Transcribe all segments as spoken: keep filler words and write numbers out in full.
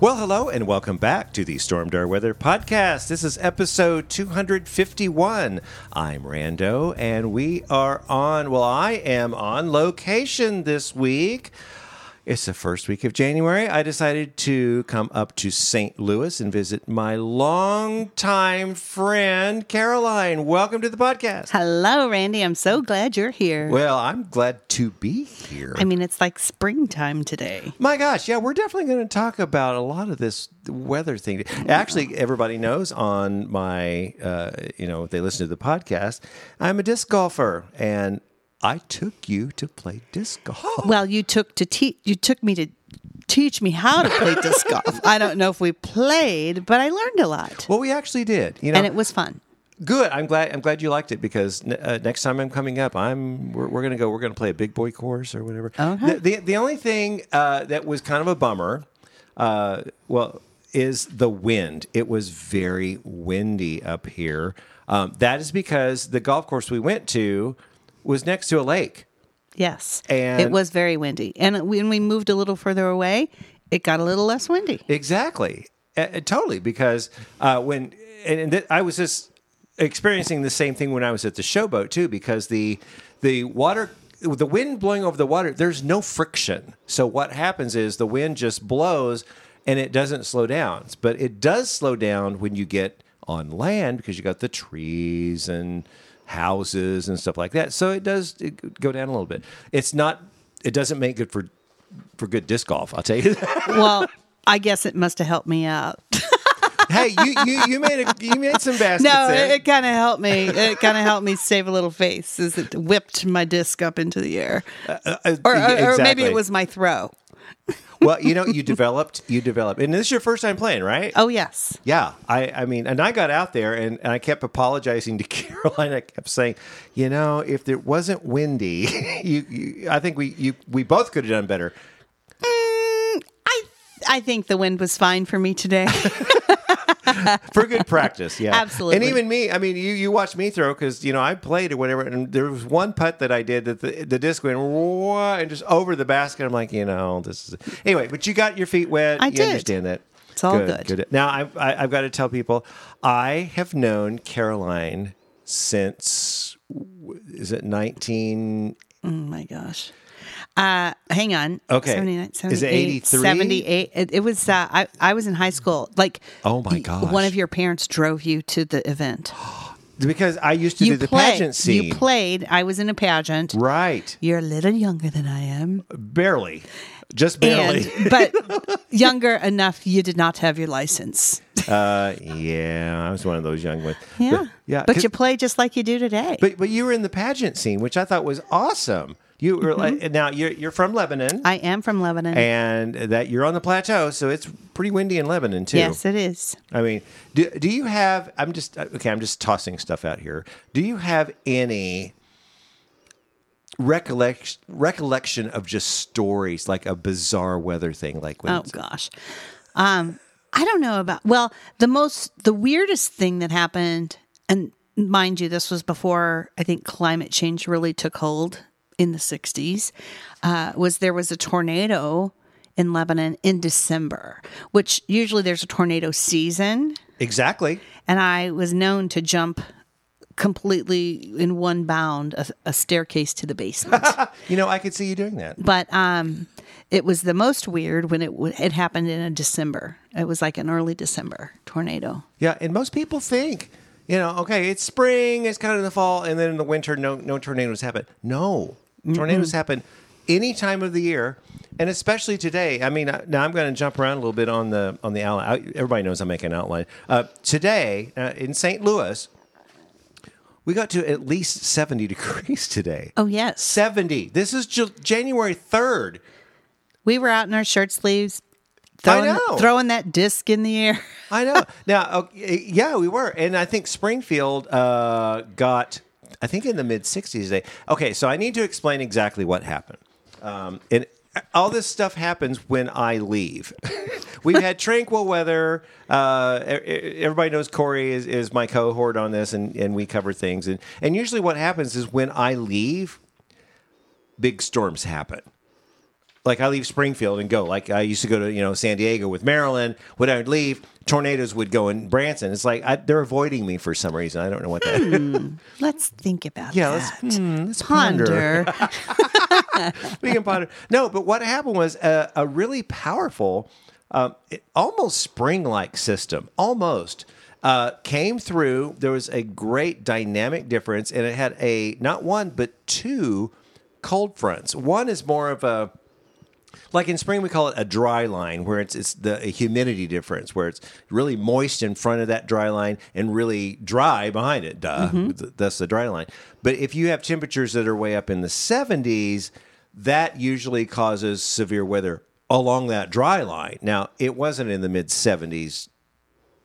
Well, hello, and welcome back to the Stormdar Weather Podcast. This is episode two fifty-one. I'm Rando, and we are on, well, I am on location this week. It's the first week of January. I decided to come up to Saint Louis and visit my longtime friend, Caroline. Welcome to the podcast. Hello, Randy. I'm so glad you're here. Well, I'm glad to be here. I mean, it's like springtime today. My gosh. Yeah, we're definitely going to talk about a lot of this weather thing. Actually, everybody knows on my, uh, you know, if they listen to the podcast, I'm a disc golfer, and I took you to play disc golf. Well, you took to te- you took me to teach me how to play disc golf. I don't know if we played, but I learned a lot. Well, we actually did, you know, and it was fun. Good. I'm glad. I'm glad you liked it because uh, next time I'm coming up, I'm we're, we're gonna go. We're gonna play a big boy course or whatever. Okay. The, the the only thing uh, that was kind of a bummer, uh, well, is the wind. It was very windy up here. Um, that is because the golf course we went to was next to a lake. Yes. And it was very windy. And when we moved a little further away, it got a little less windy. Exactly. Uh, totally. Because uh, when, and th- I was just experiencing the same thing when I was at the Showboat too, because the, the water, the wind blowing over the water, there's no friction. So what happens is the wind just blows and it doesn't slow down, but it does slow down when you get on land because you got the trees and houses and stuff like that, so it does it go down a little bit. It's not, it doesn't make good for for good disc golf. I'll tell you that. Well, I guess it must have helped me out. Hey, you you you made a, you made some baskets. No, there. it, it kind of helped me. It kind of helped me save a little face as it whipped my disc up into the air, uh, uh, or, or, exactly. Or maybe it was my throw. Well, you know, you developed, you developed, and this is your first time playing, right? Oh, yes. Yeah. I, I mean, and I got out there and, and I kept apologizing to Caroline. I kept saying, you know, if it wasn't windy, you, you, I think we, you, we both could have done better. Mm, I, I think the wind was fine for me today. For good practice, yeah. Absolutely. And even me, I mean, you, you watched me throw because, you know, I played or whatever, and there was one putt that I did that the, the disc went whoa, and just over the basket. I'm like, you know, this is... Anyway, but you got your feet wet. I you did. Understand that. It's all good. good. good. Now, I, I, I've got to tell people, I have known Caroline since, is it nineteen... Oh, my gosh. Uh, hang on. Okay. seventy-nine, seventy-eight, is it eighty-three? seventy-eight. It, it was, uh, I, I was in high school. Like, oh my gosh. One of your parents drove you to the event. Because I used to you do the played, pageant scene. You played. I was in a pageant. Right. You're a little younger than I am. Barely. Just barely. And, but younger enough, you did not have your license. uh, yeah, I was one of those young ones. Yeah. But, yeah, but you play just like you do today. But, but you were in the pageant scene, which I thought was awesome. You were like, mm-hmm. Now you're you're from Lebanon. I am from Lebanon, and that you're on the plateau, so it's pretty windy in Lebanon too. Yes, it is. I mean, do do you have? I'm just okay. I'm just tossing stuff out here. Do you have any recollection recollection of just stories like a bizarre weather thing? Like when oh gosh, um, I don't know about. Well, the most the weirdest thing that happened, and mind you, this was before I think climate change really took hold. In the sixties, uh, was there was a tornado in Lebanon in December, which usually there's a tornado season. Exactly. And I was known to jump completely in one bound a, a staircase to the basement. You know, I could see you doing that. But um, it was the most weird when it, w- it happened in a December. It was like an early December tornado. Yeah, and most people think... You know, okay, it's spring, it's kind of in the fall, and then in the winter, no no tornadoes happen. No. Mm-hmm. Tornadoes happen any time of the year, and especially today. I mean, now I'm going to jump around a little bit on the on the outline. Everybody knows I make an outline. Uh, today uh, in Saint Louis, we got to at least seventy degrees today. Oh yes, seventy. This is ju- January third. We were out in our shirt sleeves. Throwing, I know. Throwing that disc in the air. I know. Now, okay, yeah, we were. And I think Springfield uh, got, I think in the mid-sixties today. Okay, so I need to explain exactly what happened. Um, and all this stuff happens when I leave. We've had tranquil weather. Uh, everybody knows Corey is, is my cohort on this, and, and we cover things. And, and usually what happens is when I leave, big storms happen. Like, I leave Springfield and go. Like, I used to go to, you know, San Diego with Marilyn. When I would leave, tornadoes would go in Branson. It's like, I, they're avoiding me for some reason. I don't know what that hmm. is. Let's think about yeah, that. Yeah, let's, hmm, let's ponder. ponder. We can ponder. No, but what happened was a, a really powerful, um, it, almost spring-like system, almost, uh, came through. There was a great dynamic difference, and it had a, not one, but two cold fronts. One is more of a... Like in spring, we call it a dry line, where it's it's the humidity difference, where it's really moist in front of that dry line and really dry behind it. Duh, mm-hmm. That's the dry line. But if you have temperatures that are way up in the seventies, that usually causes severe weather along that dry line. Now, it wasn't in the mid-seventies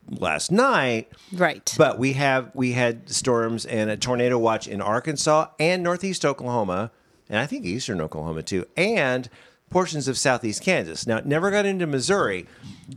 last night, right? But we have we had storms and a tornado watch in Arkansas and northeast Oklahoma, and I think eastern Oklahoma too, and portions of southeast Kansas. Now, it never got into Missouri,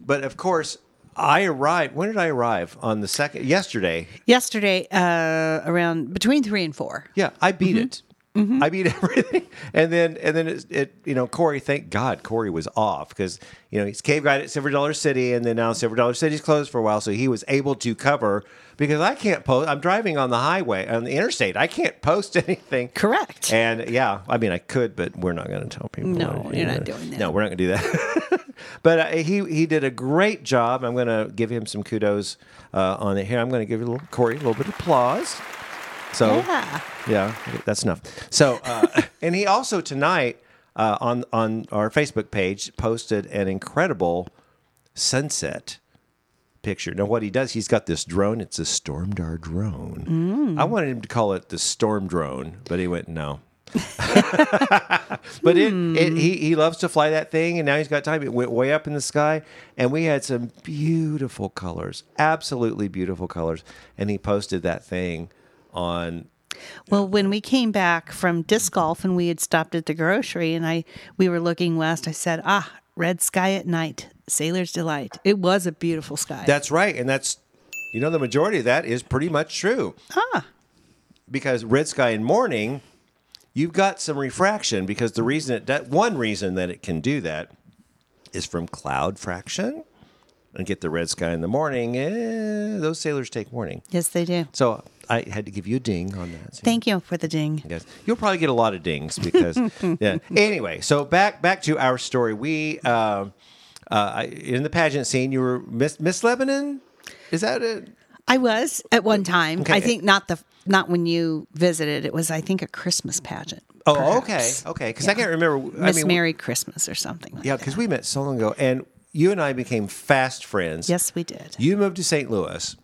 but of course, I arrived. When did I arrive? On the second, yesterday. Yesterday, uh, around between three and four. Yeah, I beat mm-hmm. it. Mm-hmm. I beat everything, and then and then it, it you know Corey. Thank God Corey was off, because you know he's cave guide at Silver Dollar City, and then now Silver Dollar City's closed for a while, so he was able to cover, because I can't post. I'm driving on the highway on the interstate. I can't post anything. Correct. And yeah, I mean I could, but we're not going to tell people. No, you're not doing that. No, we're not going to do that. But uh, he he did a great job. I'm going to give him some kudos uh, on it here. I'm going to give a little, Corey a little bit of applause. So yeah. yeah, that's enough. So uh, and he also tonight uh, on on our Facebook page posted an incredible sunset picture. Now what he does, he's got this drone. It's a Storm Dar drone. Mm. I wanted him to call it the Storm Drone, but he went no. But it, it he he loves to fly that thing, and now he's got time. It went way up in the sky, and we had some beautiful colors, absolutely beautiful colors, and he posted that thing. On well, when we came back from disc golf and we had stopped at the grocery and I we were looking west, I said, "Ah, red sky at night, sailor's delight." It was a beautiful sky. That's right, and that's you know the majority of that is pretty much true. Ah, because red sky in morning, you've got some refraction, because the reason it that one reason that it can do that is from cloud fraction. And get the red sky in the morning. Eh, those sailors take warning. Yes, they do. So I had to give you a ding on that. So Thank you for the ding. Yes, you'll probably get a lot of dings because. yeah. Anyway, so back back to our story. We uh, uh, in the pageant scene. You were Miss Miss Lebanon. Is that it? I was at one time. Okay. I think not the not when you visited. It was I think a Christmas pageant. Oh, perhaps. okay, okay. Because yeah. I can't remember. Miss I mean, Mary Christmas or something. Like yeah, because we met so long ago and. You and I became fast friends. Yes, we did. You moved to Saint Louis.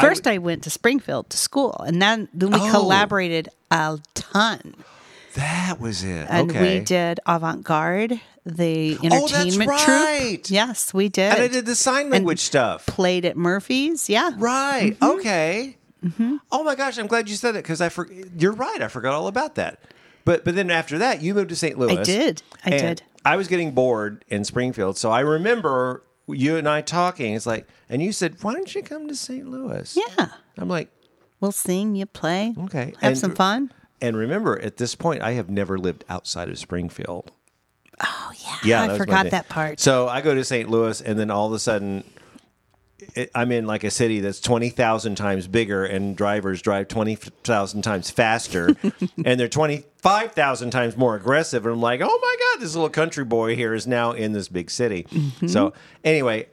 First, I, I went to Springfield to school, and then, then we oh, collaborated a ton. That was it. And okay. we did avant-garde, the entertainment oh, that's right. troupe. Yes, we did. And I did the sign language and stuff. Played at Murphy's, yeah. Right, mm-hmm. okay. Mm-hmm. Oh, my gosh, I'm glad you said it, because I for- you're right. I forgot all about that. But but then after that, you moved to Saint Louis. I did. I did. I was getting bored in Springfield, so I remember you and I talking. It's like, and you said, "Why don't you come to Saint Louis?" Yeah. I'm like, "We'll sing, you play, okay, have and, some fun." And remember, at this point, I have never lived outside of Springfield. Oh yeah, yeah I that forgot that part. So I go to Saint Louis, and then all of a sudden, it, I'm in like a city that's twenty thousand times bigger, and drivers drive twenty thousand times faster, and they're twenty. Five thousand times more aggressive, and I'm like, oh my God, this little country boy here is now in this big city. Mm-hmm. So anyway,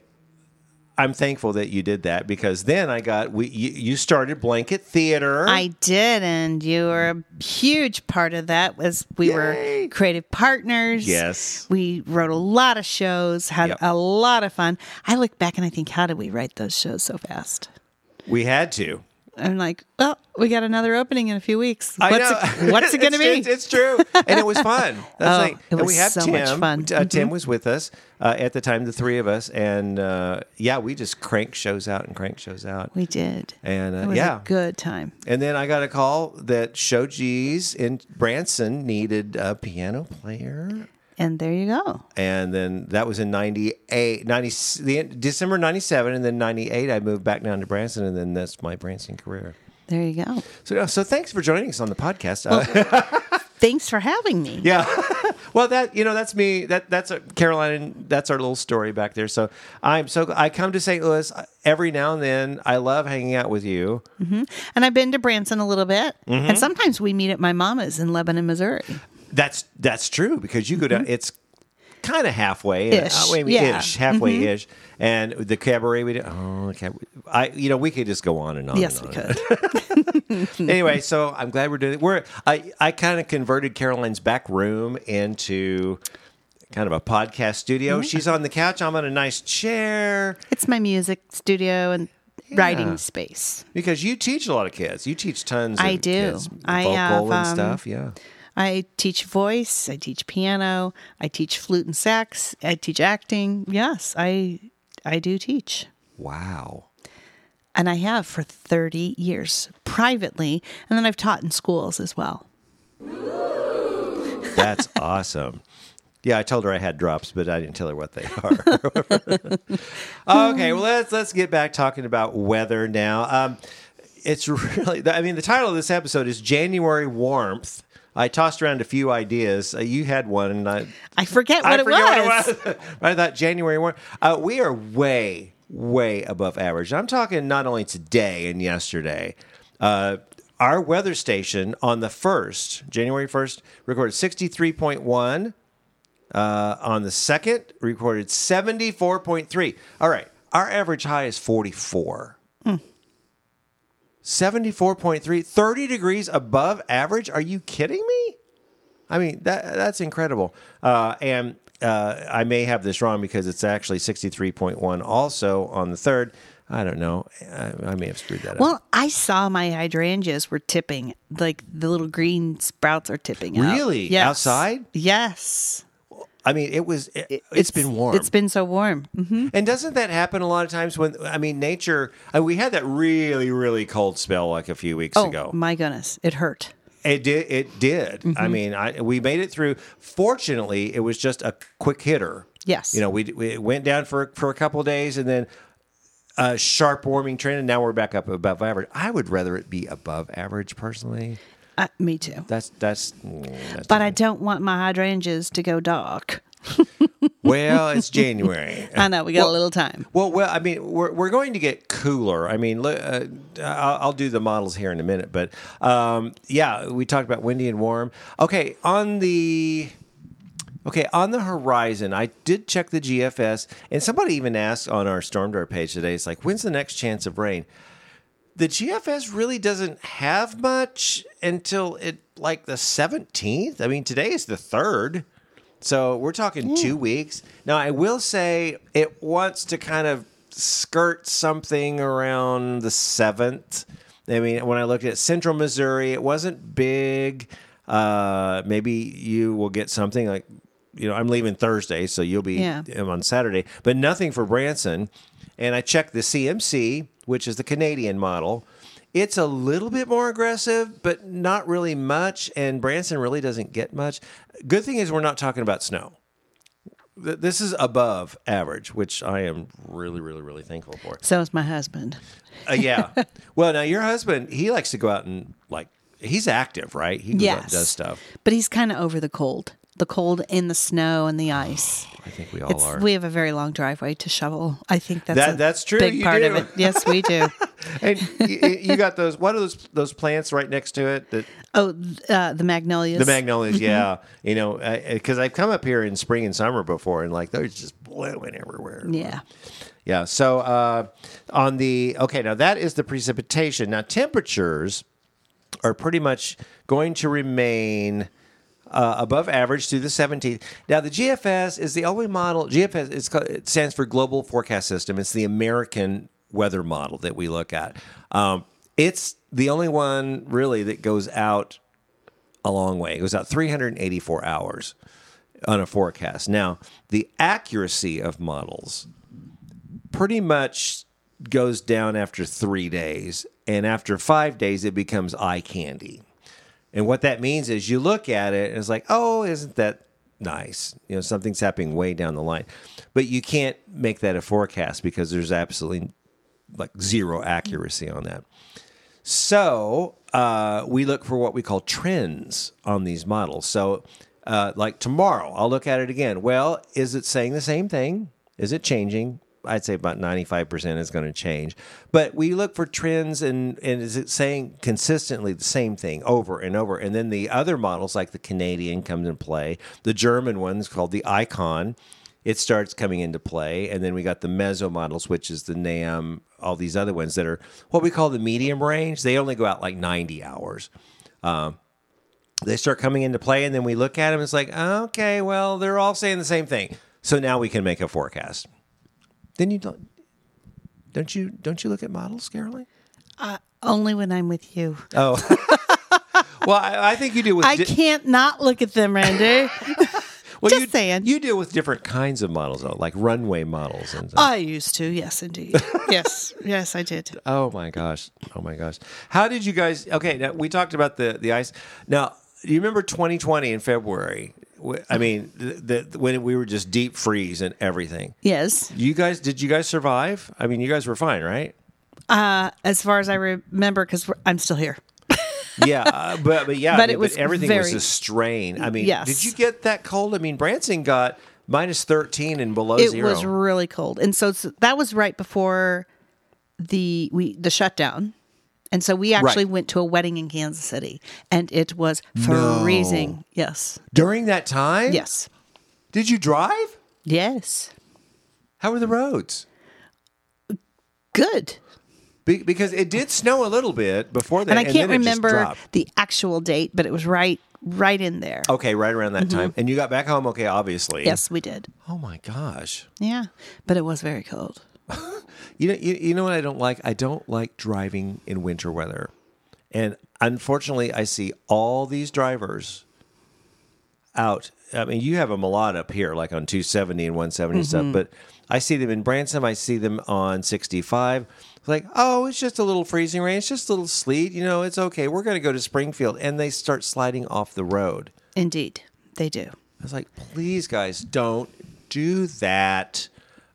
I'm thankful that you did that, because then I got we you, you started Blanket Theater. I did, and you were a huge part of that. Was we Yay. Were creative partners. Yes, we wrote a lot of shows, had yep. a lot of fun. I look back and I think, how did we write those shows so fast? We had to. I'm like, well, we got another opening in a few weeks. What's it, what's it going to be? It's, it's true. And it was fun. That's oh, like, it was and we have so Tim. much fun. Uh, mm-hmm. Tim was with us uh, at the time, the three of us. And uh, yeah, we just cranked shows out and cranked shows out. We did. And uh, it was yeah. a good time. And then I got a call that Show G's in Branson needed a piano player. And there you go. And then that was in ninety-eight, ninety, December ninety-seven, and then ninety-eight, I moved back down to Branson, and then that's my Branson career. There you go. So, so thanks for joining us on the podcast. Well, thanks for having me. Yeah. Well, that you know, that's me. That that's a, Caroline. That's our little story back there. So I'm so I come to Saint Louis every now and then. I love hanging out with you. Mm-hmm. And I've been to Branson a little bit, mm-hmm. and sometimes we meet at my mama's in Lebanon, Missouri. That's that's true, because you go down, mm-hmm. it's kind of halfway, ish, uh, wait, yeah. ish halfway mm-hmm. ish, and the cabaret we did. Oh, cabaret, I you know we could just go on and on. Yes, and on. we could. Anyway, so I'm glad we're doing it. We're I I kind of converted Caroline's back room into kind of a podcast studio. Mm-hmm. She's on the couch. I'm on a nice chair. It's my music studio and. Yeah. Writing space, because you teach a lot of kids. You teach tons. I of do. Kids, vocal I have, um, and stuff. Yeah. I teach voice, I teach piano, I teach flute and sax, I teach acting. Yes, I I do teach. Wow. And I have for thirty years privately, and then I've taught in schools as well. That's awesome. Yeah, I told her I had drops, but I didn't tell her what they are. Okay, well let's let's get back talking about weather now. Um, it's really I mean the title of this episode is January Warmth. I tossed around a few ideas. Uh, you had one, and I I forget what, I it, forget was. what it was. I thought January one. Uh, we are way, way above average. I'm talking not only today and yesterday. Uh, our weather station on the first, January first, recorded sixty-three point one. Uh, on the second, recorded seventy-four point three. All right, our average high is forty-four. Mm. seventy-four point three, thirty degrees above average? Are you kidding me? I mean, that that's incredible. Uh, and uh, I may have this wrong, because it's actually sixty-three point one also on the third. I don't know. I, I may have screwed that well, up. Well, I saw my hydrangeas were tipping. Like, the little green sprouts are tipping out. Really? Yes. Outside? Yes. I mean, it was, it, it's, it's been warm. It's been so warm. Mm-hmm. And doesn't that happen a lot of times when, I mean, nature, I mean, we had that really, really cold spell like a few weeks oh, ago. Oh, my goodness. It hurt. It did. It did. Mm-hmm. I mean, I, we made it through. Fortunately, it was just a quick hitter. Yes. You know, we, we went down for, for a couple of days, and then a sharp warming trend, and now we're back up above average. I would rather it be above average, personally. Uh, me too. That's that's. that's but I don't want my hydrangeas to go dark. Well, it's January. I know we got well, a little time. Well, well, I mean, we're we're going to get cooler. I mean, uh, I'll, I'll do the models here in a minute, but um, yeah, we talked about windy and warm. Okay, on the okay on the horizon, I did check the G F S, and somebody even asked on our storm door page today. It's like, when's the next chance of rain? The G F S really doesn't have much until it like the seventeenth. I mean, today is the third, so we're talking yeah. two weeks. Now, I will say it wants to kind of skirt something around the seventh. I mean, when I looked at Central Missouri, it wasn't big. Uh, maybe you will get something like, you know, I'm leaving Thursday, so you'll be yeah. on Saturday, but nothing for Branson. And I checked the C M C, which is the Canadian model. It's a little bit more aggressive, but not really much. And Branson really doesn't get much. Good thing is we're not talking about snow. This is above average, which I am really, really, really thankful for. So is my husband. Uh, yeah. Well, now your husband, he likes to go out and like, he's active, right? He goes yes. out and does stuff. But he's kind of over the cold. The cold and the snow and the ice. Oh, I think we all it's, are. We have a very long driveway to shovel. I think that's that, a that's true. Big you part do. Of it. Yes, we do. And you, you got those, what are those those plants right next to it? That, oh, uh, the magnolias. The magnolias, mm-hmm. yeah. You know, because I've come up here in spring and summer before, and like, they're just blowing everywhere. Yeah. But, Yeah. So uh, on the okay, now that is the precipitation. Now temperatures are pretty much going to remain uh, above average through the seventeenth. Now the G F S is the only model. G F S it's called, it stands for Global Forecast System. It's the American weather model that we look at. Um, it's the only one really that goes out a long way. It goes out three hundred eighty-four hours on a forecast. Now, the accuracy of models pretty much goes down after three days. And after five days, it becomes eye candy. And what that means is you look at it and it's like, oh, isn't that nice? You know, something's happening way down the line. But you can't make that a forecast because there's absolutely like zero accuracy on that. So uh, we look for what we call trends on these models. So uh, like tomorrow, I'll look at it again. Well, is it saying the same thing? Is it changing? I'd say about ninety-five percent is going to change. But we look for trends, and, and is it saying consistently the same thing over and over? And then the other models, like the Canadian, comes into play. The German one is called the Icon. It starts coming into play. And then we got the Meso models, which is the NAM, all these other ones that are what we call the medium range. They only go out like ninety hours. Um, they start coming into play, and then we look at them. It's like, okay, well, they're all saying the same thing. So now we can make a forecast. Then you don't, don't you, don't you look at models, Caroline? Uh, only when I'm with you. Oh, well, I, I think you do. With I di- can't not look at them, Randy. Well, Just you, saying. You deal with different kinds of models, though, like runway models. And stuff. I used to. Yes, indeed. yes. Yes, I did. Oh, my gosh. Oh, my gosh. How did you guys... Okay, now we talked about the, the ice. Now, you remember twenty twenty in February? I mean, the, the, when we were just deep freeze and everything. Yes. You guys... Did you guys survive? I mean, you guys were fine, right? Uh, as far as I remember, because I'm still here. yeah, uh, but but yeah, but, I mean, it was but everything very, was a strain. I mean, yes. Did you get that cold? I mean, Branson got minus thirteen and below it zero. It was really cold, and so, so that was right before the we the shutdown. And so we actually right. went to a wedding in Kansas City, and it was freezing. No. Yes, during that time. Yes. Did you drive? Yes. How were the roads? Good. Be- because it did snow a little bit before that, and I can't and then remember the actual date, but it was right, right in there. Okay, right around that mm-hmm. time, and you got back home. Okay, obviously. Yes, we did. Oh my gosh. Yeah, but it was very cold. you know, you, you know what I don't like? I don't like driving in winter weather, and unfortunately, I see all these drivers out. I mean, you have them a lot up here, like on two seventy and one seventy mm-hmm. stuff, but I see them in Branson. I see them on sixty-five. It's like, oh, it's just a little freezing rain. It's just a little sleet. You know, it's okay. We're going to go to Springfield. And they start sliding off the road. Indeed. They do. I was like, please, guys, don't do that.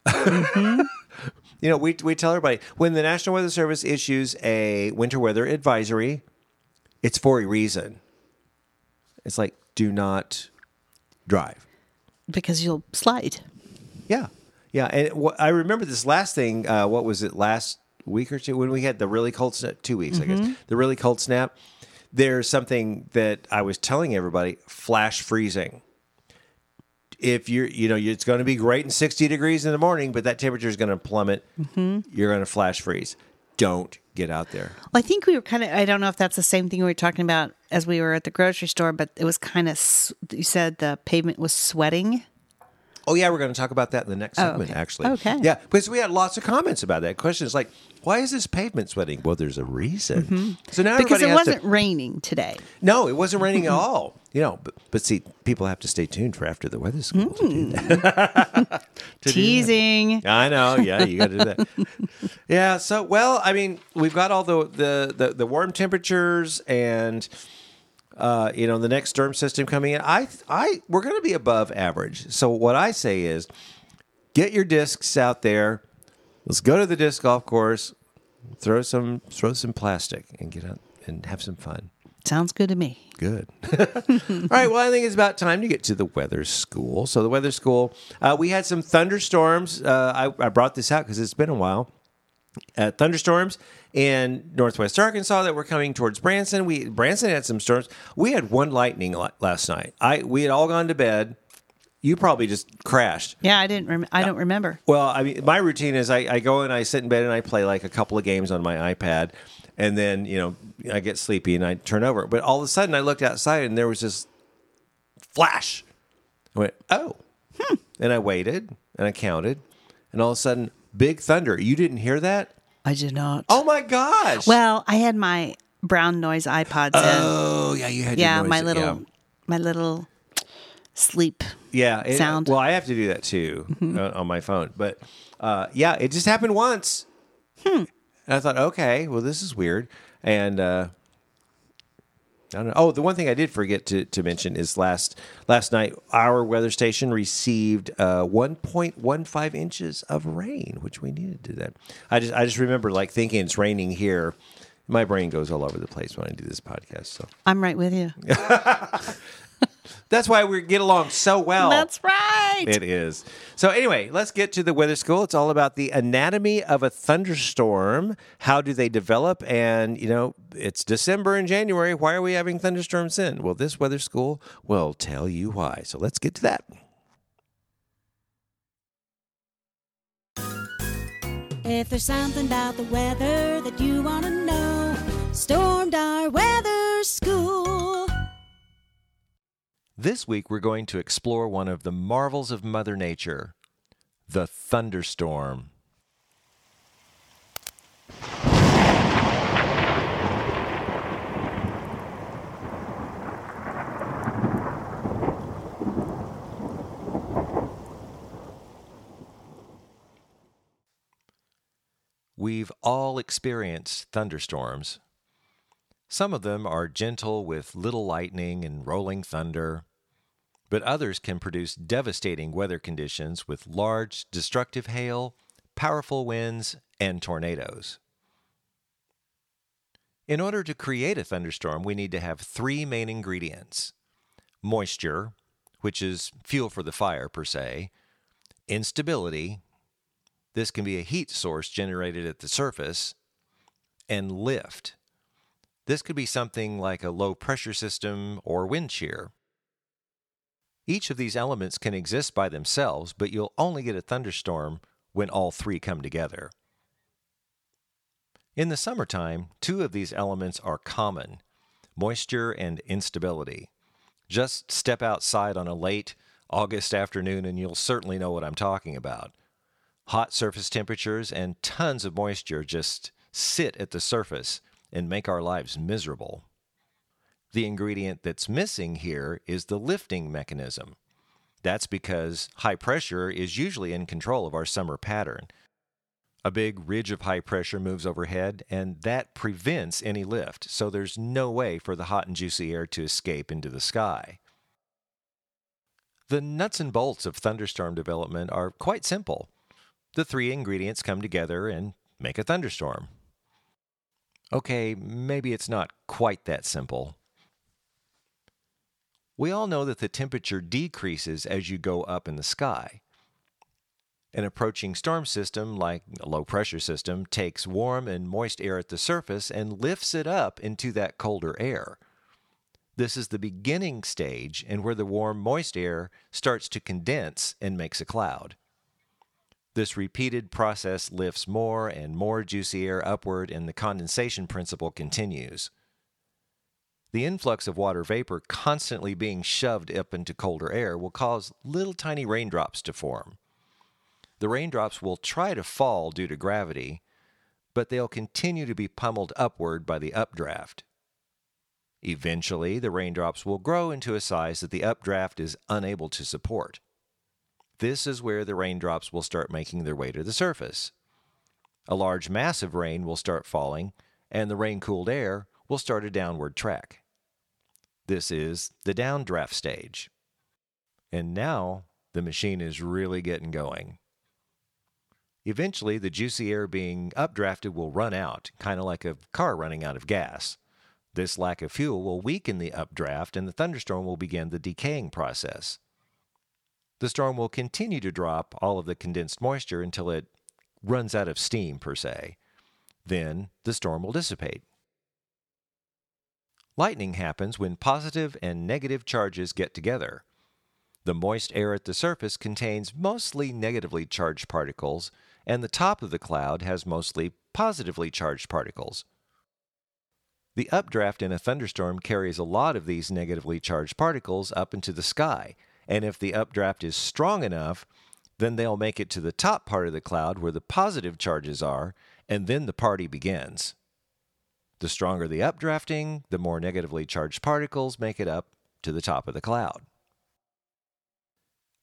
Mm-hmm. You know, we we tell everybody, when the National Weather Service issues a winter weather advisory, it's for a reason. It's like, do not drive. Because you'll slide. Yeah. Yeah. And wh- I remember this last thing, uh, what was it, last week or two when we had the really cold snap, two weeks, mm-hmm. I guess, the really cold snap, there's something that I was telling everybody, flash freezing. If you're, you know, it's going to be great and sixty degrees in the morning, but that temperature is going to plummet. Mm-hmm. You're going to flash freeze. Don't get out there. Well, I think we were kind of, I don't know if that's the same thing we were talking about as we were at the grocery store, but it was kind of, you said the pavement was sweating. Oh, yeah, we're going to talk about that in the next segment, oh, okay. actually. Okay. Yeah, because we had lots of comments about that. Questions like, why is this pavement sweating? Well, there's a reason. Mm-hmm. So now Because it wasn't to... raining today. No, it wasn't raining at all. You know, but, but see, people have to stay tuned for after the weather school mm. to do that. to Teasing. Do that. I know. Yeah, you got to do that. yeah, so, well, I mean, we've got all the, the, the, the warm temperatures and... Uh, you know, the next storm system coming in, I, I, we're going to be above average. So what I say is, get your discs out there. Let's go to the disc golf course. Throw some, throw some plastic, and get out and have some fun. Sounds good to me. Good. All right. Well, I think it's about time to get to the weather school. So the weather school, uh, we had some thunderstorms. Uh, I, I brought this out because it's been a while. Uh, thunderstorms in northwest Arkansas that were coming towards Branson. We Branson had some storms. We had one lightning last night. I we had all gone to bed. you probably just crashed. Yeah, I didn't. Rem- I don't remember. Well, I mean, my routine is I, I go and I sit in bed and I play like a couple of games on my iPad, and then you know I get sleepy and I turn over. But all of a sudden I looked outside and there was this flash. I went, oh, hmm. and I waited and I counted, and all of a sudden, big thunder. You didn't hear that? I did not. Oh my gosh! Well, I had my brown noise iPods oh, in. Oh yeah, you had yeah your noise. my little yeah. my little. Sleep yeah, it, sound. Well, I have to do that, too, mm-hmm. uh, on my phone. But, uh, yeah, it just happened once. Hmm. And I thought, okay, well, this is weird. And uh, I don't know. Oh, the one thing I did forget to, to mention is last last night, our weather station received uh, one point one five inches of rain, which we needed to do that. I just, I just remember, like, thinking it's raining here. My brain goes all over the place when I do this podcast. So I'm right with you. That's why we get along so well. That's right. It is. So anyway, let's get to the weather school. It's all about the anatomy of a thunderstorm. How do they develop? And, you know, it's December and January. Why are we having thunderstorms then? Well, this weather school will tell you why. So let's get to that. If there's something about the weather that you want to know, storm our weather school. This week, we're going to explore one of the marvels of Mother Nature, the thunderstorm. We've all experienced thunderstorms. Some of them are gentle with little lightning and rolling thunder, but others can produce devastating weather conditions with large, destructive hail, powerful winds, and tornadoes. In order to create a thunderstorm, we need to have three main ingredients: moisture, which is fuel for the fire per se, instability, this can be a heat source generated at the surface, and lift. This could be something like a low-pressure system or wind shear. Each of these elements can exist by themselves, but you'll only get a thunderstorm when all three come together. In the summertime, two of these elements are common: moisture and instability. Just step outside on a late August afternoon and you'll certainly know what I'm talking about. Hot surface temperatures and tons of moisture just sit at the surface and make our lives miserable. The ingredient that's missing here is the lifting mechanism. That's because high pressure is usually in control of our summer pattern. A big ridge of high pressure moves overhead, and that prevents any lift, so there's no way for the hot and juicy air to escape into the sky. The nuts and bolts of thunderstorm development are quite simple. The three ingredients come together and make a thunderstorm. Okay, maybe it's not quite that simple. We all know that the temperature decreases as you go up in the sky. An approaching storm system, like a low-pressure system, takes warm and moist air at the surface and lifts it up into that colder air. This is the beginning stage and where the warm, moist air starts to condense and makes a cloud. This repeated process lifts more and more juicy air upward, and the condensation principle continues. The influx of water vapor constantly being shoved up into colder air will cause little tiny raindrops to form. The raindrops will try to fall due to gravity, but they'll continue to be pummeled upward by the updraft. Eventually, the raindrops will grow into a size that the updraft is unable to support. This is where the raindrops will start making their way to the surface. A large mass of rain will start falling, and the rain-cooled air will start a downward track. This is the downdraft stage. And now the machine is really getting going. Eventually, the juicy air being updrafted will run out, kind of like a car running out of gas. This lack of fuel will weaken the updraft, and the thunderstorm will begin the decaying process. The storm will continue to drop all of the condensed moisture until it runs out of steam, per se. Then the storm will dissipate. Lightning happens when positive and negative charges get together. The moist air at the surface contains mostly negatively charged particles, and the top of the cloud has mostly positively charged particles. The updraft in a thunderstorm carries a lot of these negatively charged particles up into the sky, and if the updraft is strong enough, then they'll make it to the top part of the cloud where the positive charges are, and then the party begins. The stronger the updrafting, the more negatively charged particles make it up to the top of the cloud.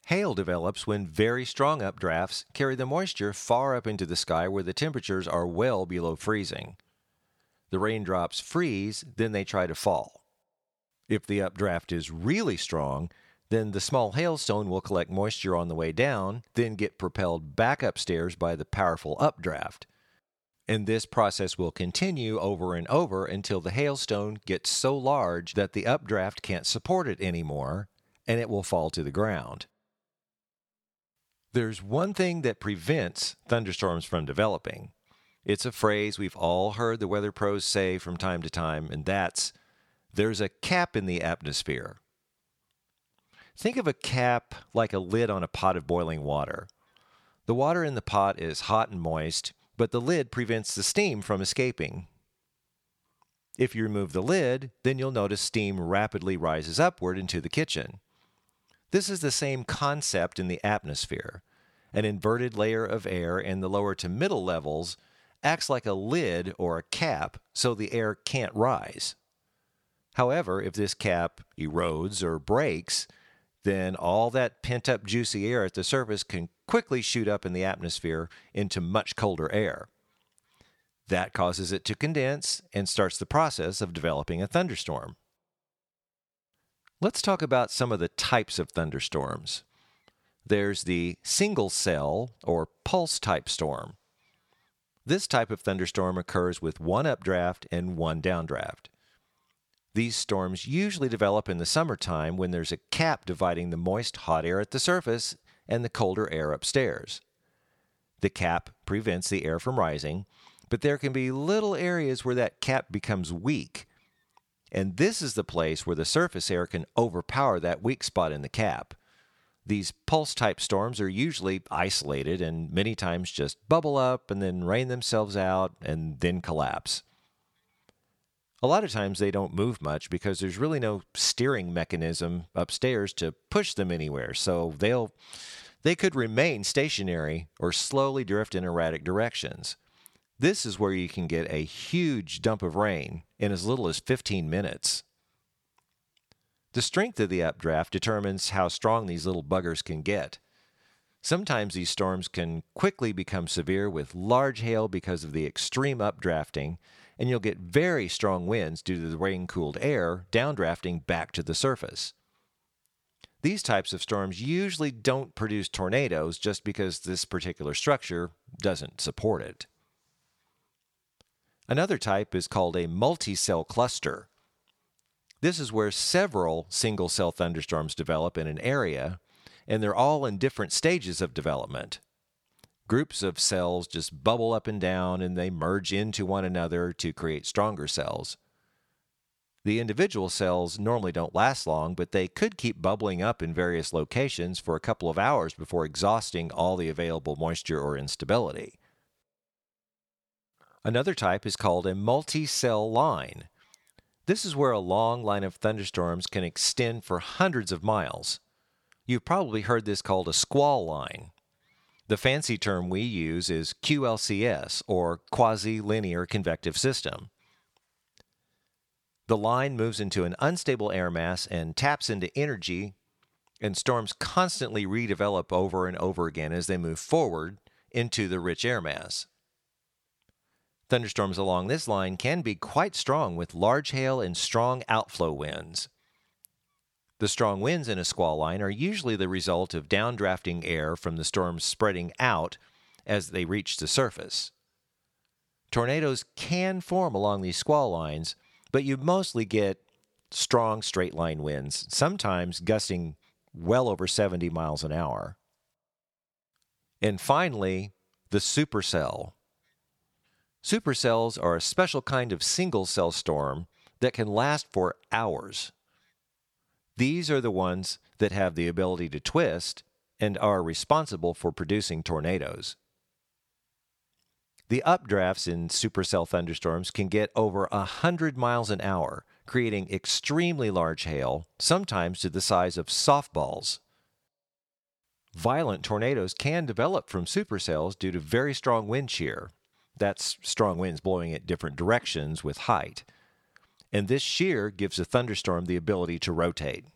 Hail develops when very strong updrafts carry the moisture far up into the sky where the temperatures are well below freezing. The raindrops freeze, then they try to fall. If the updraft is really strong, then the small hailstone will collect moisture on the way down, then get propelled back upstairs by the powerful updraft. And this process will continue over and over until the hailstone gets so large that the updraft can't support it anymore, and it will fall to the ground. There's one thing that prevents thunderstorms from developing. It's a phrase we've all heard the weather pros say from time to time, and that's, there's a cap in the atmosphere. Think of a cap like a lid on a pot of boiling water. The water in the pot is hot and moist, but the lid prevents the steam from escaping. If you remove the lid, then you'll notice steam rapidly rises upward into the kitchen. This is the same concept in the atmosphere. An inverted layer of air in the lower to middle levels acts like a lid or a cap, so the air can't rise. However, if this cap erodes or breaks, then all that pent-up juicy air at the surface can quickly shoot up in the atmosphere into much colder air. That causes it to condense and starts the process of developing a thunderstorm. Let's talk about some of the types of thunderstorms. There's the single-cell or pulse-type storm. This type of thunderstorm occurs with one updraft and one downdraft. These storms usually develop in the summertime when there's a cap dividing the moist, hot air at the surface and the colder air upstairs. The cap prevents the air from rising, but there can be little areas where that cap becomes weak, and this is the place where the surface air can overpower that weak spot in the cap. These pulse-type storms are usually isolated and many times just bubble up and then rain themselves out and then collapse. A lot of times they don't move much because there's really no steering mechanism upstairs to push them anywhere, so they'll they could remain stationary or slowly drift in erratic directions. This is where you can get a huge dump of rain in as little as fifteen minutes. The strength of the updraft determines how strong these little buggers can get. Sometimes these storms can quickly become severe with large hail because of the extreme updrafting, and you'll get very strong winds due to the rain-cooled air downdrafting back to the surface. These types of storms usually don't produce tornadoes just because this particular structure doesn't support it. Another type is called a multi-cell cluster. This is where several single-cell thunderstorms develop in an area, and they're all in different stages of development. Groups of cells just bubble up and down, and they merge into one another to create stronger cells. The individual cells normally don't last long, but they could keep bubbling up in various locations for a couple of hours before exhausting all the available moisture or instability. Another type is called a multi-cell line. This is where a long line of thunderstorms can extend for hundreds of miles. You've probably heard this called a squall line. The fancy term we use is Q L C S, or quasi-linear convective system. The line moves into an unstable air mass and taps into energy, and storms constantly redevelop over and over again as they move forward into the rich air mass. Thunderstorms along this line can be quite strong with large hail and strong outflow winds. The strong winds in a squall line are usually the result of downdrafting air from the storms spreading out as they reach the surface. Tornadoes can form along these squall lines, but you mostly get strong straight-line winds, sometimes gusting well over seventy miles an hour. And finally, the supercell. Supercells are a special kind of single-cell storm that can last for hours. These are the ones that have the ability to twist and are responsible for producing tornadoes. The updrafts in supercell thunderstorms can get over one hundred miles an hour, creating extremely large hail, sometimes to the size of softballs. Violent tornadoes can develop from supercells due to very strong wind shear. That's strong winds blowing at different directions with height. And this shear gives a thunderstorm the ability to rotate.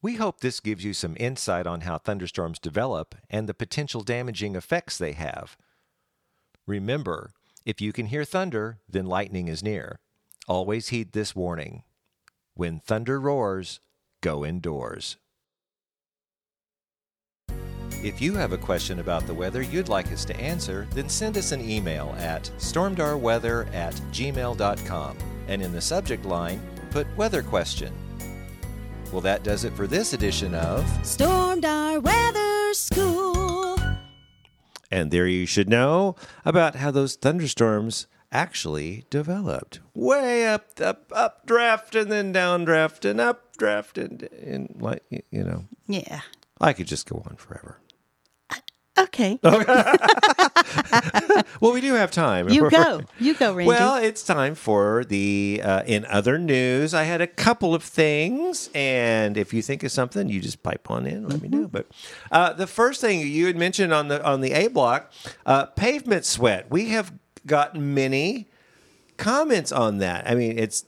We hope this gives you some insight on how thunderstorms develop and the potential damaging effects they have. Remember, if you can hear thunder, then lightning is near. Always heed this warning. When thunder roars, go indoors. If you have a question about the weather you'd like us to answer, then send us an email at stormdarweather at gmail dot com and in the subject line, put weather question. Well, that does it for this edition of Stormdar Weather School. And there you should know about how those thunderstorms actually developed. Way up, up, updraft, and then downdraft, and updraft, and, and like, you know. Yeah. I could just go on forever. Okay. Well, we do have time. You go. You go, Randy. Well, it's time for the uh, In Other News. I had a couple of things, and if you think of something, you just pipe on in and let mm-hmm. me know. But uh, the first thing you had mentioned on the on the A block, uh, pavement sweat. We have gotten many comments on that. I mean, it's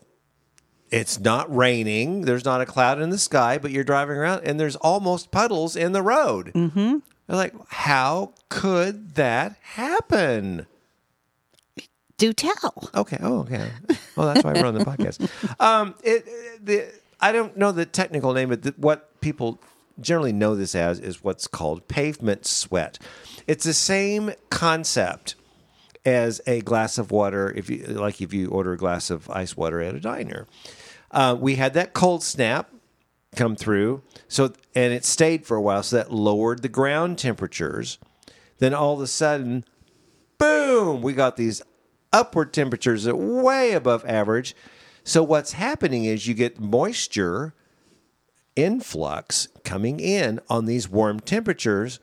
it's not raining. There's not a cloud in the sky, but you're driving around, and there's almost puddles in the road. Mm-hmm. They're like, how could that happen? Do tell. Okay. Oh, okay. Well, that's why we're on the podcast. Um, it, the, I don't know the technical name, but the, what people generally know this as is what's called pavement sweat. It's the same concept as a glass of water, if you like if you order a glass of ice water at a diner. Uh, we had that cold snap come through, so and it stayed for a while, so that lowered the ground temperatures. Then all of a sudden, boom, we got these upward temperatures that way above average. So what's happening is you get moisture influx coming in on these warm temperatures,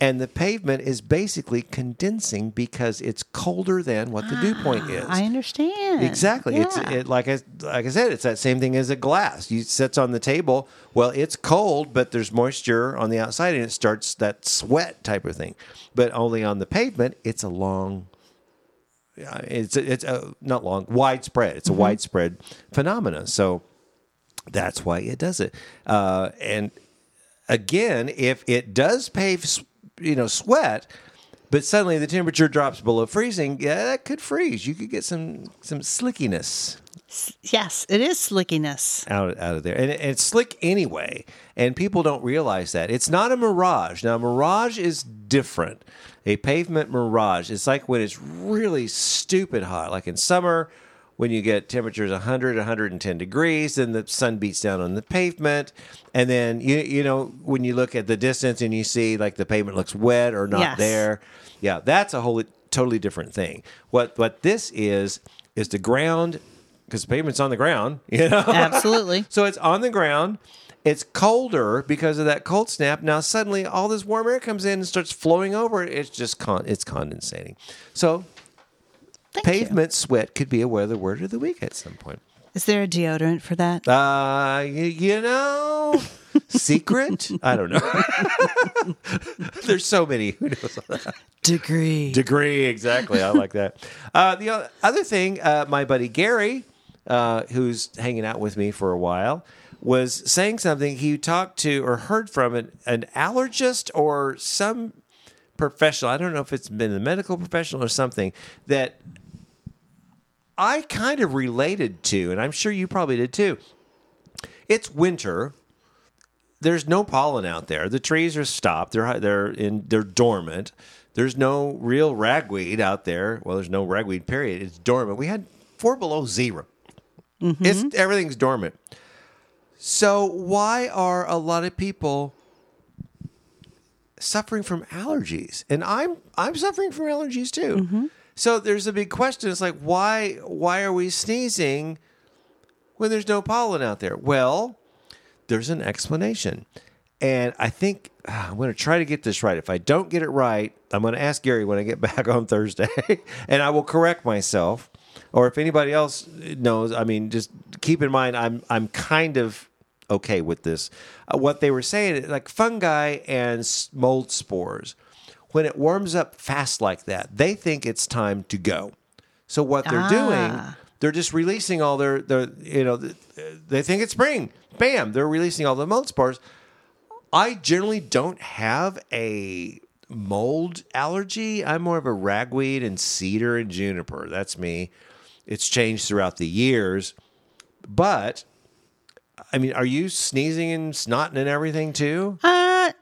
and the pavement is basically condensing because it's colder than what the ah, dew point is. I understand. Exactly. Yeah. It's it, like I like I said, it's that same thing as a glass. You sits on the table. Well, it's cold, but there's moisture on the outside, and it starts that sweat type of thing. But only on the pavement, it's a long. It's a, it's a, not long widespread. It's a mm-hmm. widespread phenomena. So that's why it does it. Uh, and again, if it does pave. you know, sweat, but suddenly the temperature drops below freezing, yeah, that could freeze. You could get some, some slickiness. Yes, it is slickiness. Out, out of there. And, and it's slick anyway, and people don't realize that. It's not a mirage. Now, a mirage is different. A pavement mirage, it's like when it's really stupid hot, like in summer when you get temperatures one hundred, one ten degrees, then the sun beats down on the pavement. And then, you you know, when you look at the distance and you see, like, the pavement looks wet or not yes. there. Yeah, that's a whole totally different thing. What what this is, is the ground, because the pavement's on the ground, you know? Absolutely. So it's on the ground. It's colder because of that cold snap. Now, suddenly, all this warm air comes in and starts flowing over. It's just con- it's condensating. So... Thank Pavement you. Sweat could be a weather word of the week at some point. Is there a deodorant for that? Uh, you, you know, secret? I don't know. There's so many. Who knows? Degree. Degree, exactly. I like that. Uh, the other thing, uh, my buddy Gary, uh, who's hanging out with me for a while, was saying something he talked to or heard from an, an allergist or some... professional, I don't know if it's been a medical professional or something that I kind of related to, and I'm sure you probably did too. It's winter. There's no pollen out there. The trees are stopped. They're they're in they're dormant. There's no real ragweed out there. Well, there's no ragweed. Period. It's dormant. We had four below zero. Mm-hmm. It's everything's dormant. So why are a lot of people suffering from allergies, and I'm I'm suffering from allergies too. Mm-hmm. So there's a big question. It's like why why are we sneezing when there's no pollen out there? Well, there's an explanation. And I think uh, I'm going to try to get this right. If I don't get it right, I'm going to ask Gary when I get back on Thursday, and I will correct myself. Or if anybody else knows, I mean, just keep in mind, I'm I'm kind of okay with this. Uh, what they were saying, like fungi and mold spores, when it warms up fast like that, they think it's time to go. So what they're ah. doing, they're just releasing all their, their, you know, they think it's spring. Bam, they're releasing all the mold spores. I generally don't have a mold allergy. I'm more of a ragweed and cedar and juniper. That's me. It's changed throughout the years. But, I mean, are you sneezing and snotting and everything too? Uh,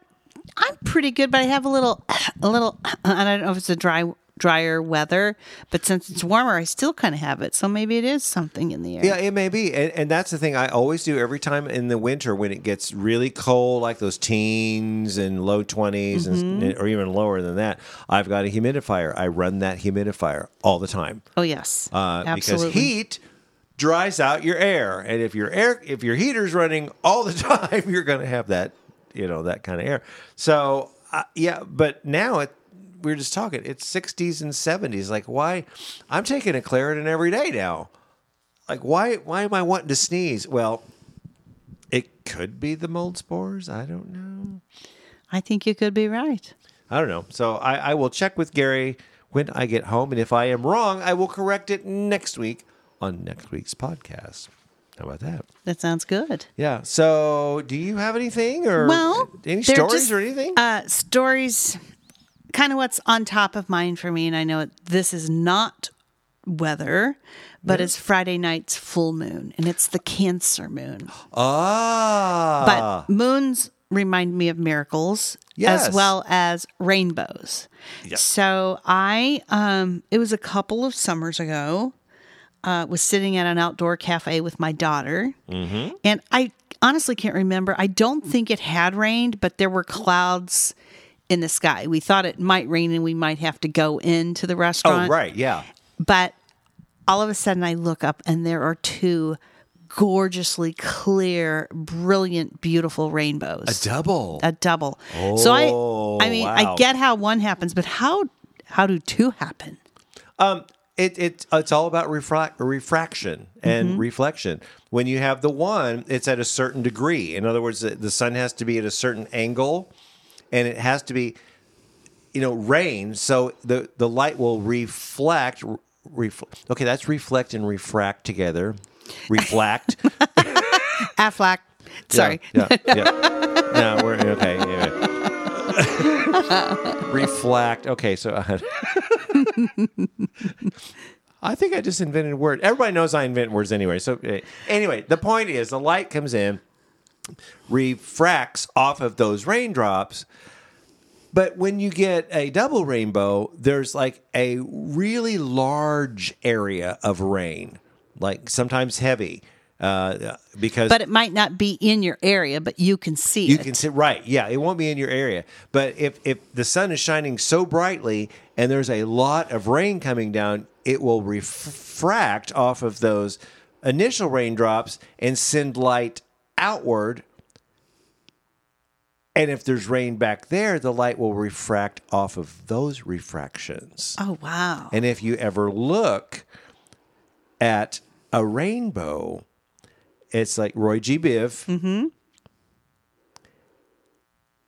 I'm pretty good, but I have a little, a little, I don't know if it's a dry drier weather, but since it's warmer, I still kind of have it. So maybe it is something in the air. Yeah, it may be. And, and that's the thing I always do every time in the winter when it gets really cold, like those teens and low twenties mm-hmm. and, or even lower than that, I've got a humidifier. I run that humidifier all the time. Oh, yes. Uh, Absolutely. Because heat dries out your air. And if your air, if your heater's running all the time, you're going to have that, you know, that kind of air. So, uh, yeah, but now it, we were just talking, it's sixties and seventies. Like, why? I'm taking a Claritin every day now. Like, why Why am I wanting to sneeze? Well, it could be the mold spores. I don't know. I think you could be right. I don't know. So I, I will check with Gary when I get home. And if I am wrong, I will correct it next week on next week's podcast. How about that? That sounds good. Yeah. So do you have anything or well, any stories just, or anything? Uh, stories... Kind of what's on top of mind for me, and I know this is not weather, but yes. It's Friday night's full moon, and it's the Cancer moon. Ah. But moons remind me of miracles yes. as well as rainbows. Yes. So I, um, it was a couple of summers ago, uh, was sitting at an outdoor cafe with my daughter, mm-hmm. and I honestly can't remember. I don't think it had rained, but there were clouds in the sky. We thought it might rain and we might have to go into the restaurant. Oh, right. Yeah. But all of a sudden I look up and there are two gorgeously clear, brilliant, beautiful rainbows. A double. A double. Oh, so I I mean, wow. I get how one happens, but how how do two happen? Um It, it it's all about refra- refraction and mm-hmm. reflection. When you have the one, it's at a certain degree. In other words, the, the sun has to be at a certain angle. And it has to be, you know, rain, so the, the light will reflect. Reflect. Okay, that's reflect and refract together. Reflect. Affleck. Sorry. Yeah, yeah, yeah. No, we're okay. Anyway. Reflect. Okay, so uh, I think I just invented a word. Everybody knows I invent words anyway. So uh, anyway, the point is the light comes in, refracts off of those raindrops. But when you get a double rainbow, there's like a really large area of rain, like sometimes heavy. Uh, because But it might not be in your area, but you can see you it. You can see, right, yeah, it won't be in your area. But if, if the sun is shining so brightly and there's a lot of rain coming down, it will refract off of those initial raindrops and send light outward, and if there's rain back there, the light will refract off of those refractions. Oh, wow. And if you ever look at a rainbow, it's like Roy G. Biv. Mm-hmm.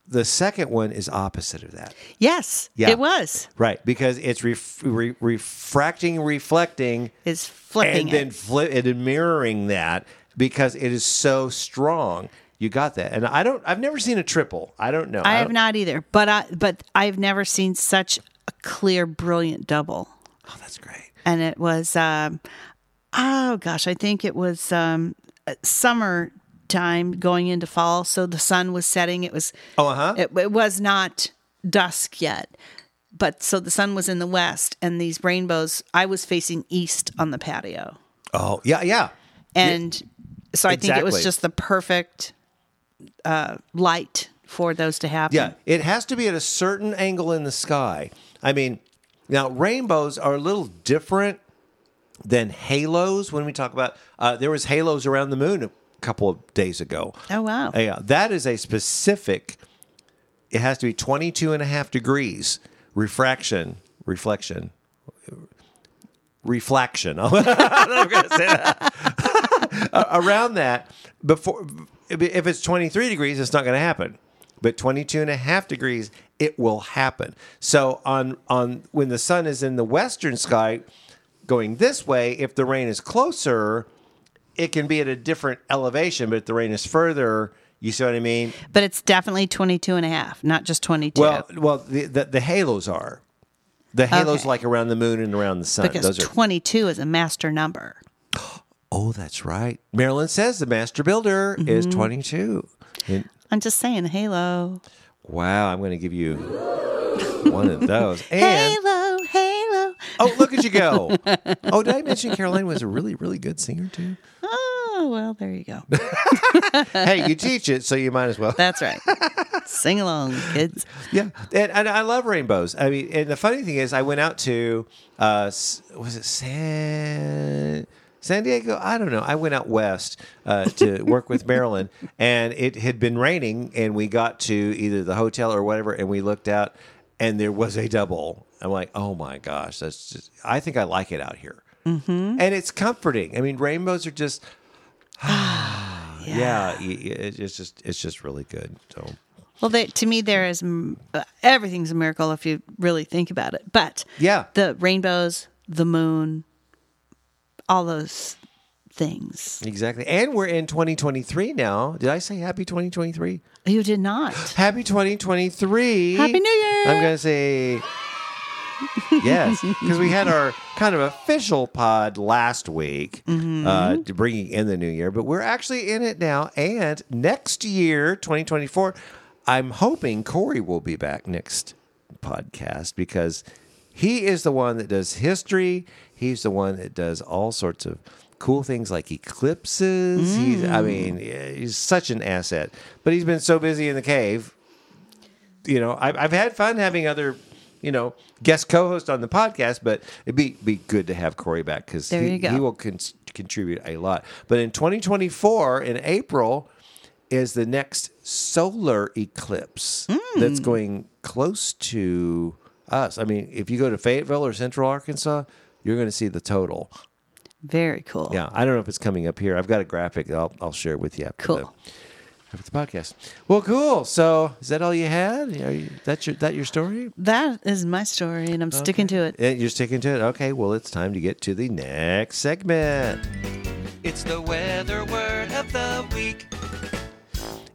The second one is opposite of that. Yes, yeah. It was. Right, because it's ref- re- refracting, reflecting. It's flipping and it. Then flip- and then mirroring that. Because it is so strong, you got that, and I don't. I've never seen a triple. I don't know. I, I don't, have not either, but I but I've never seen such a clear, brilliant double. Oh, that's great! And it was, um, oh gosh, I think it was um, summertime going into fall, so the sun was setting. It was. Oh, uh huh. It, it was not dusk yet. But so the sun was in the west, and these rainbows. I was facing east on the patio. Oh yeah, yeah, and. Yeah. So I exactly. think it was just the perfect uh, light for those to happen. Yeah, it has to be at a certain angle in the sky. I mean, now rainbows are a little different Then halos, when we talk about, uh, there was halos around the moon a couple of days ago. Oh, wow. Yeah, that is a specific, it has to be twenty-two and a half degrees refraction, reflection, reflection. I'm going to say that. Around that, before, if it's twenty-three degrees, it's not going to happen. But twenty-two and a half degrees, it will happen. So on on when the sun is in the western sky going this way, if the rain is closer, it can be at a different elevation. But if the rain is further, you see what I mean? But it's definitely twenty-two and a half, not just twenty-two. Well, well, the, the, the halos are. The halos okay. Like around the moon and around the sun. Because Those twenty-two are... is a master number. Oh, that's right. Marilyn says the master builder mm-hmm. is twenty-two. And I'm just saying, halo. Wow, I'm going to give you one of those. And, halo, halo. Oh, look at you go. Oh, did I mention Caroline was a really, really good singer, too? Oh, well, there you go. Hey, you teach it, so you might as well. That's right. Sing along, kids. Yeah, and, and I love rainbows. I mean, and the funny thing is, I went out to, uh, was it San... San Diego, I don't know. I went out west uh, to work with Marilyn, and it had been raining, and we got to either the hotel or whatever, and we looked out, and there was a double. I'm like, oh, my gosh. that's just. I think I like it out here. Mm-hmm. And it's comforting. I mean, rainbows are just, yeah, yeah it, it's, just, it's just really good. So, Well, they, to me, there is everything's a miracle if you really think about it. But yeah. The rainbows, the moon, all those things. Exactly. And we're in twenty twenty-three now. Did I say happy twenty twenty-three? You did not. Happy twenty twenty-three. Happy New Year. I'm going to say yes, because we had our kind of official pod last week, mm-hmm. uh, bringing in the new year, but we're actually in it now. And next year, twenty twenty-four, I'm hoping Corey will be back next podcast because he is the one that does history. He's the one that does all sorts of cool things like eclipses. Mm. He's, I mean, he's such an asset. But he's been so busy in the cave. You know, I've, I've had fun having other, you know, guest co-hosts on the podcast, but it'd be, be good to have Corey back because he, he will con- contribute a lot. But in twenty twenty-four, in April, is the next solar eclipse mm. that's going close to us. I mean, if you go to Fayetteville or Central Arkansas, you're going to see the total. Very cool. Yeah, I don't know if it's coming up here. I've got a graphic. I'll I'll share it with you after, cool. the, after the podcast. Well, cool. So is that all you had? Are you, that's your that your story? That is my story, and I'm okay. sticking to it. And you're sticking to it? Okay, well, it's time to get to the next segment. It's the weather word of the week.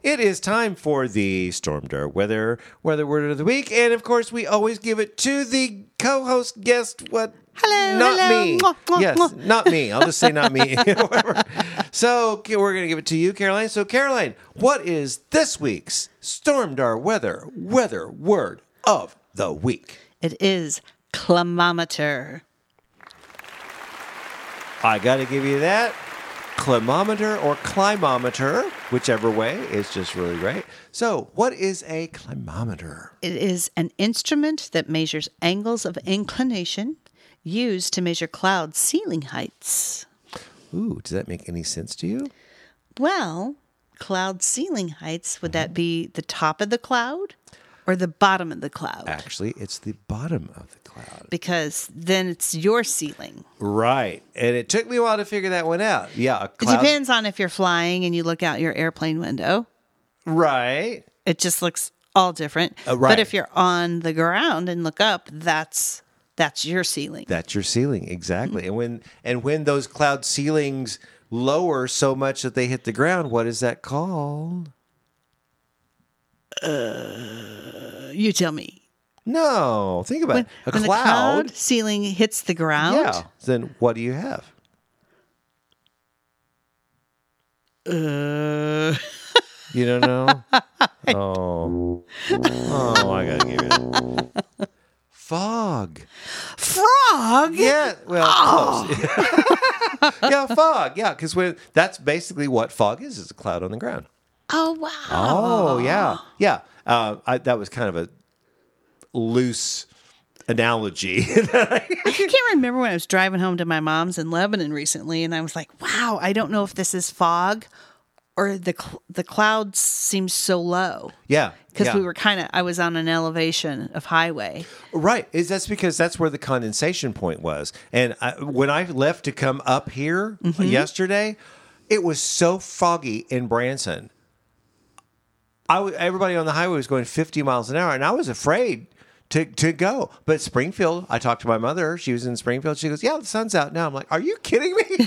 It is time for the Storm Door Weather Weather Word of the Week. And, of course, we always give it to the co-host guest. What? Hello, Not hello. me. Mwah, mwah, yes, mwah. Not me. I'll just say not me. So we're going to give it to you, Caroline. So, Caroline, what is this week's Storm Door Weather Weather Word of the Week? It is climometer. I got to give you that. Climometer or climometer, whichever way, is just really great. So, what is a climometer? It is an instrument that measures angles of inclination used to measure cloud ceiling heights. Ooh, does that make any sense to you? Well, cloud ceiling heights, would mm-hmm. that be the top of the cloud or the bottom of the cloud? Actually, it's the bottom of the cloud. Because then it's your ceiling. Right. And it took me a while to figure that one out. Yeah, a cloud. It depends on if you're flying and you look out your airplane window. Right. It just looks all different. Uh, right. But if you're on the ground and look up, that's... That's your ceiling. That's your ceiling, exactly. Mm-hmm. And when and when those cloud ceilings lower so much that they hit the ground, what is that called? Uh, you tell me. No, think about when, it. A when cloud, the cloud ceiling hits the ground. Yeah. Then what do you have? Uh. You don't know? oh, oh, I gotta give it. Fog. Frog? Yeah, well, oh. close. yeah, fog. Yeah, because that's basically what fog is, is a cloud on the ground. Oh, wow. Oh, yeah. Yeah. Uh, I, that was kind of a loose analogy. I can't remember when I was driving home to my mom's in Lebanon recently, and I was like, wow, I don't know if this is fog or the cl- the clouds seem so low. Yeah. Because yeah. we were kind of, I was on an elevation of highway. Right. Is that's because that's where the condensation point was. And I, when I left to come up here mm-hmm. yesterday, it was so foggy in Branson. I w- everybody on the highway was going fifty miles an hour, and I was afraid to to go. But Springfield, I talked to my mother. She was in Springfield. She goes, yeah, the sun's out now. I'm like, are you kidding me?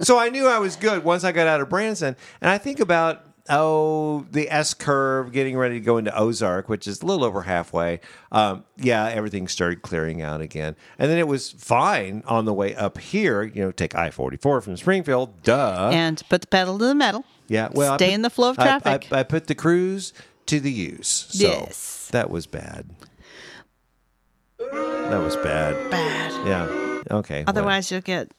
So I knew I was good once I got out of Branson. And I think about, oh, the S-curve, getting ready to go into Ozark, which is a little over halfway. Um, yeah, everything started clearing out again. And then it was fine on the way up here. You know, take I forty-four from Springfield, duh. And put the pedal to the metal. Yeah, well, stay put, in the flow of traffic. I, I, I put the cruise to the use. So yes. That was bad. That was bad. Bad. Yeah. Okay. Otherwise, well. You'll get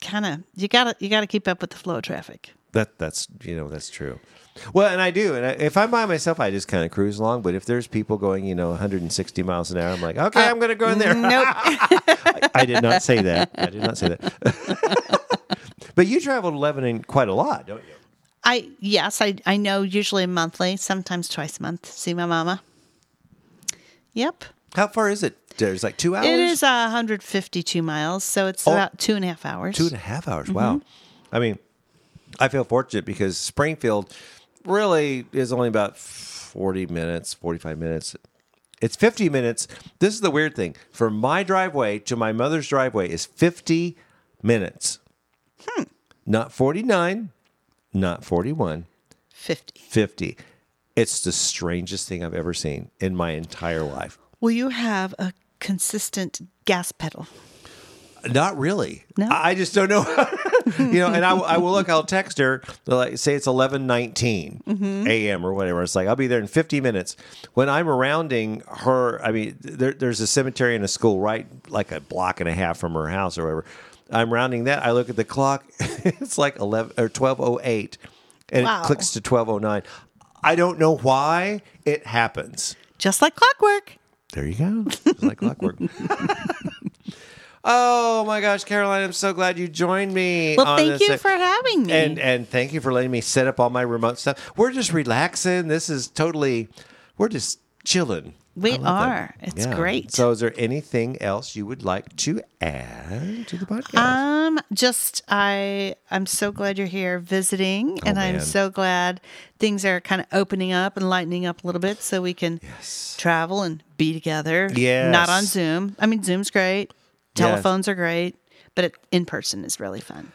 kind of you gotta you gotta keep up with the flow of traffic. That that's you know that's true. Well, and I do, and I, if I'm by myself, I just kind of cruise along. But if there's people going, you know, one hundred sixty miles an hour, I'm like, okay, uh, I'm going to go in there. Nope. I, I did not say that. I did not say that. But you travel to Lebanon quite a lot, don't you? I yes, I I know. Usually monthly, sometimes twice a month. See my mama. Yep. How far is it? There's like two hours. It is uh, one hundred fifty-two miles, so it's oh, about two and a half hours. Two and a half hours. Wow. Mm-hmm. I mean, I feel fortunate because Springfield really is only about forty minutes, forty-five minutes. It's fifty minutes. This is the weird thing. From my driveway to my mother's driveway is fifty minutes. Hmm. Not forty-nine, not forty-one. fifty. fifty. It's the strangest thing I've ever seen in my entire life. Will you have a consistent gas pedal? Not really. No. I just don't know. You know, and I, I will look, I'll text her, like, say it's eleven nineteen mm-hmm. a m or whatever. It's like, I'll be there in fifty minutes. When I'm rounding her, I mean, there, there's a cemetery and a school right like a block and a half from her house or whatever. I'm rounding that. I look at the clock. It's like eleven or twelve oh eight, and wow. It clicks to twelve oh nine. I don't know why it happens. Just like clockwork. There you go. Just like clockwork. Oh my gosh, Caroline! I'm so glad you joined me. Well, on thank this. you for having me, and and thank you for letting me set up all my remote stuff. We're just relaxing. This is totally. We're just chilling. We are. That. It's yeah. great. So, is there anything else you would like to add to the podcast? Um, just I. I'm so glad you're here visiting, oh, and man. I'm so glad things are kind of opening up and lightening up a little bit, so we can yes. travel and be together. Yes. Not on Zoom. I mean, Zoom's great. Telephones yes. are great, but it, in person is really fun.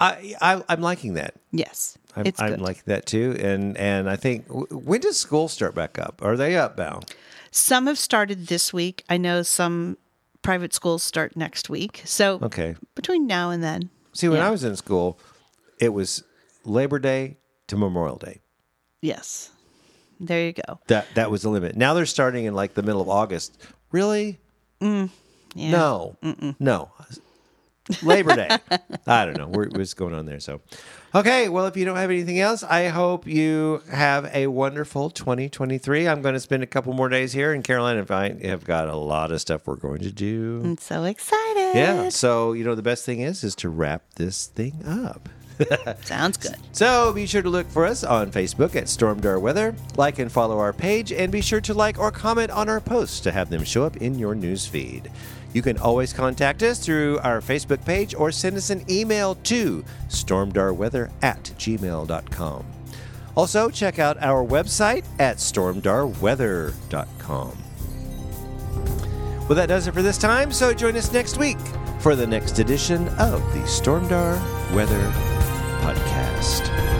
I, I I'm liking that. Yes, I'm, it's I'm good. liking that too. And and I think when does school start back up? Are they up now? Some have started this week. I know some private schools start next week. So okay. between now and then. See, when yeah. I was in school, it was Labor Day to Memorial Day. Yes, there you go. That that was the limit. Now they're starting in like the middle of August. Really? Mm. Yeah. No, Mm-mm. no, Labor Day. I don't know We're, what's going on there. So, okay. Well, if you don't have anything else, I hope you have a wonderful twenty twenty-three. I'm going to spend a couple more days here in Carolina, and I have got a lot of stuff we're going to do. I'm so excited. Yeah. So, you know, the best thing is, is to wrap this thing up. Sounds good. So be sure to look for us on Facebook at Storm Door Weather. Like and follow our page, and be sure to like or comment on our posts to have them show up in your news feed. You can always contact us through our Facebook page or send us an email to stormdarweather at gmail dot com. Also, check out our website at stormdarweather dot com. Well, that does it for this time, so join us next week for the next edition of the Storm Door Weather Podcast.